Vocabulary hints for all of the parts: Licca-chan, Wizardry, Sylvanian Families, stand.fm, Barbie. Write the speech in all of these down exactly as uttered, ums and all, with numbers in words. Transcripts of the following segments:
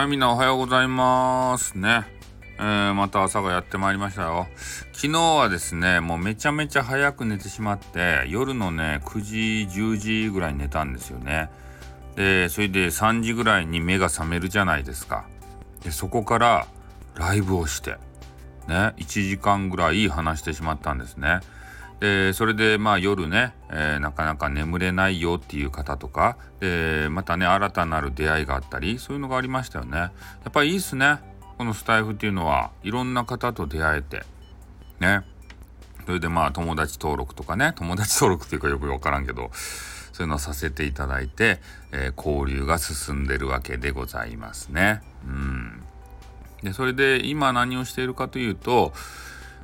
はい、みんなおはようございますね、えー、また朝がやってまいりましたよ。昨日はですね、もうめちゃめちゃ早く寝てしまって、夜のねくじじゅうじぐらいに寝たんですよね。で、それでさんじぐらいに目が覚めるじゃないですか。で、そこからライブをしてね、いちじかんぐらい話してしまったんですね。で、それでまあ夜ね、えー、なかなか眠れないよっていう方とかで、またね新たなる出会いがあったり、そういうのがありましたよね。やっぱりいいっすね、このスタイフっていうのは。いろんな方と出会えてね、それでまあ友達登録とかね、友達登録っていうかよく分からんけど、そういうのをさせていただいて、えー、交流が進んでるわけでございますね。うん。で、それで今何をしているかというと、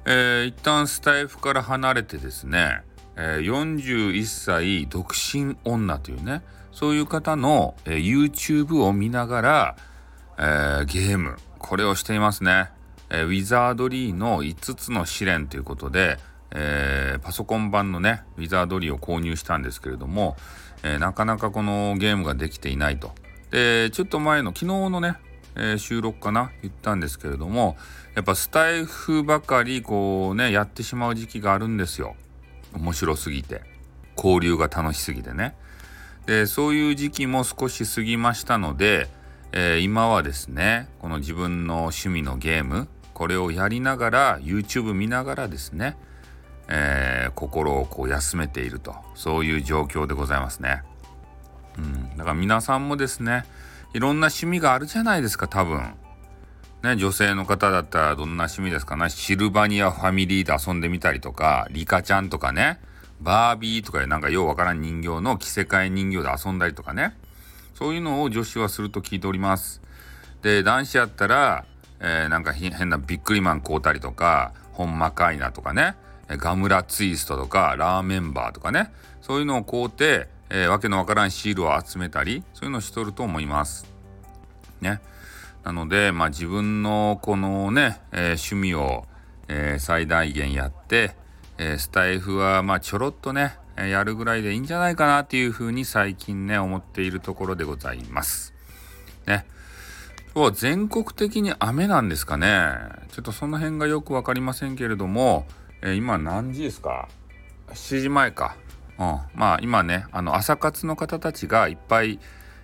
えー、一旦スタイフから離れてですね、えー、よんじゅういっさい独身女というね、そういう方の、えー、YouTube を見ながら、えー、ゲーム、これをしていますね、えー、ウィザードリーのいつつの試練ということで、えー、パソコン版のねウィザードリーを購入したんですけれども、えー、なかなかこのゲームができていないと。で、ちょっと前の昨日のねえー、収録かな言ったんですけれども、やっぱスタイフばかりこうねやってしまう時期があるんですよ。面白すぎて、交流が楽しすぎてね。で、そういう時期も少し過ぎましたので、えー、今はですね、この自分の趣味のゲーム、これをやりながら YouTube 見ながらですね、えー、心をこう休めていると、そういう状況でございますね。うん、だから皆さんもですね、いろんな趣味があるじゃないですか。多分ね、女性の方だったらどんな趣味ですかね。シルバニアファミリーで遊んでみたりとか、リカちゃんとかね、バービーとか、なんかようわからん人形の着せ替え人形で遊んだりとかね、そういうのを女子はすると聞いております。で、男子やったら、えー、なんか変なビックリマン買うたりとか、ほんまかいなとかね、ガムラツイストとかラーメンバーとかね、そういうのを買うて、えー、わけのわからんシールを集めたり、そういうのをしとると思いますね。なので、まあ、自分のこのね、えー、趣味を、えー、最大限やって、えー、スタイフはまあちょろっとね、えー、やるぐらいでいいんじゃないかなっていうふうに最近ね思っているところでございますね。今日は全国的に雨なんですかね。ちょっとその辺がよくわかりませんけれども、えー、今何時ですか？しちじまえか。うん、まあ今ね、あの朝活の方たちがいっぱい、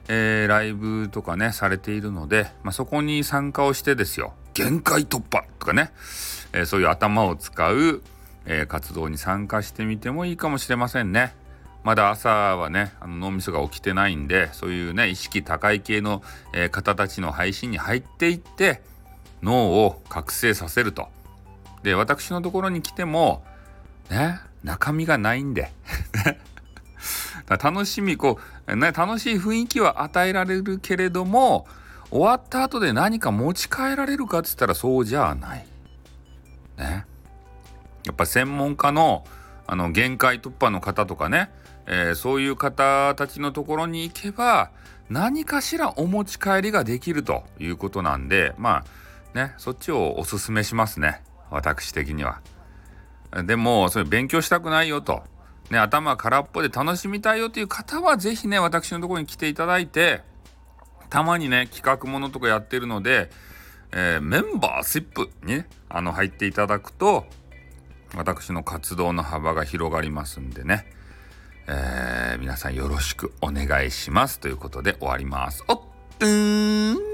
えー、ライブとかねされているので、まあ、そこに参加をしてですよ、限界突破とかね、えー、そういう頭を使う、えー、活動に参加してみてもいいかもしれませんね。まだ朝はね、あの脳みそが起きてないんで、そういうね意識高い系の、えー、方たちの配信に入っていって、脳を覚醒させると。で、私のところに来てもね、中身がないんでだ楽しみこう、ね、楽しい雰囲気は与えられるけれども、終わった後で何か持ち帰られるかって言ったらそうじゃない、ね、やっぱ専門家のあの限界突破の方とかね、えー、そういう方たちのところに行けば何かしらお持ち帰りができるということなんで、まあね、そっちをおすすめしますね、私的には。でもそれ勉強したくないよと、ね、頭空っぽで楽しみたいよという方はぜひね、私のところに来ていただいて、たまにね企画ものとかやってるので、えー、メンバーシップに、ね、あの入っていただくと私の活動の幅が広がりますんでね、えー、皆さんよろしくお願いしますということで終わります。おっとーん。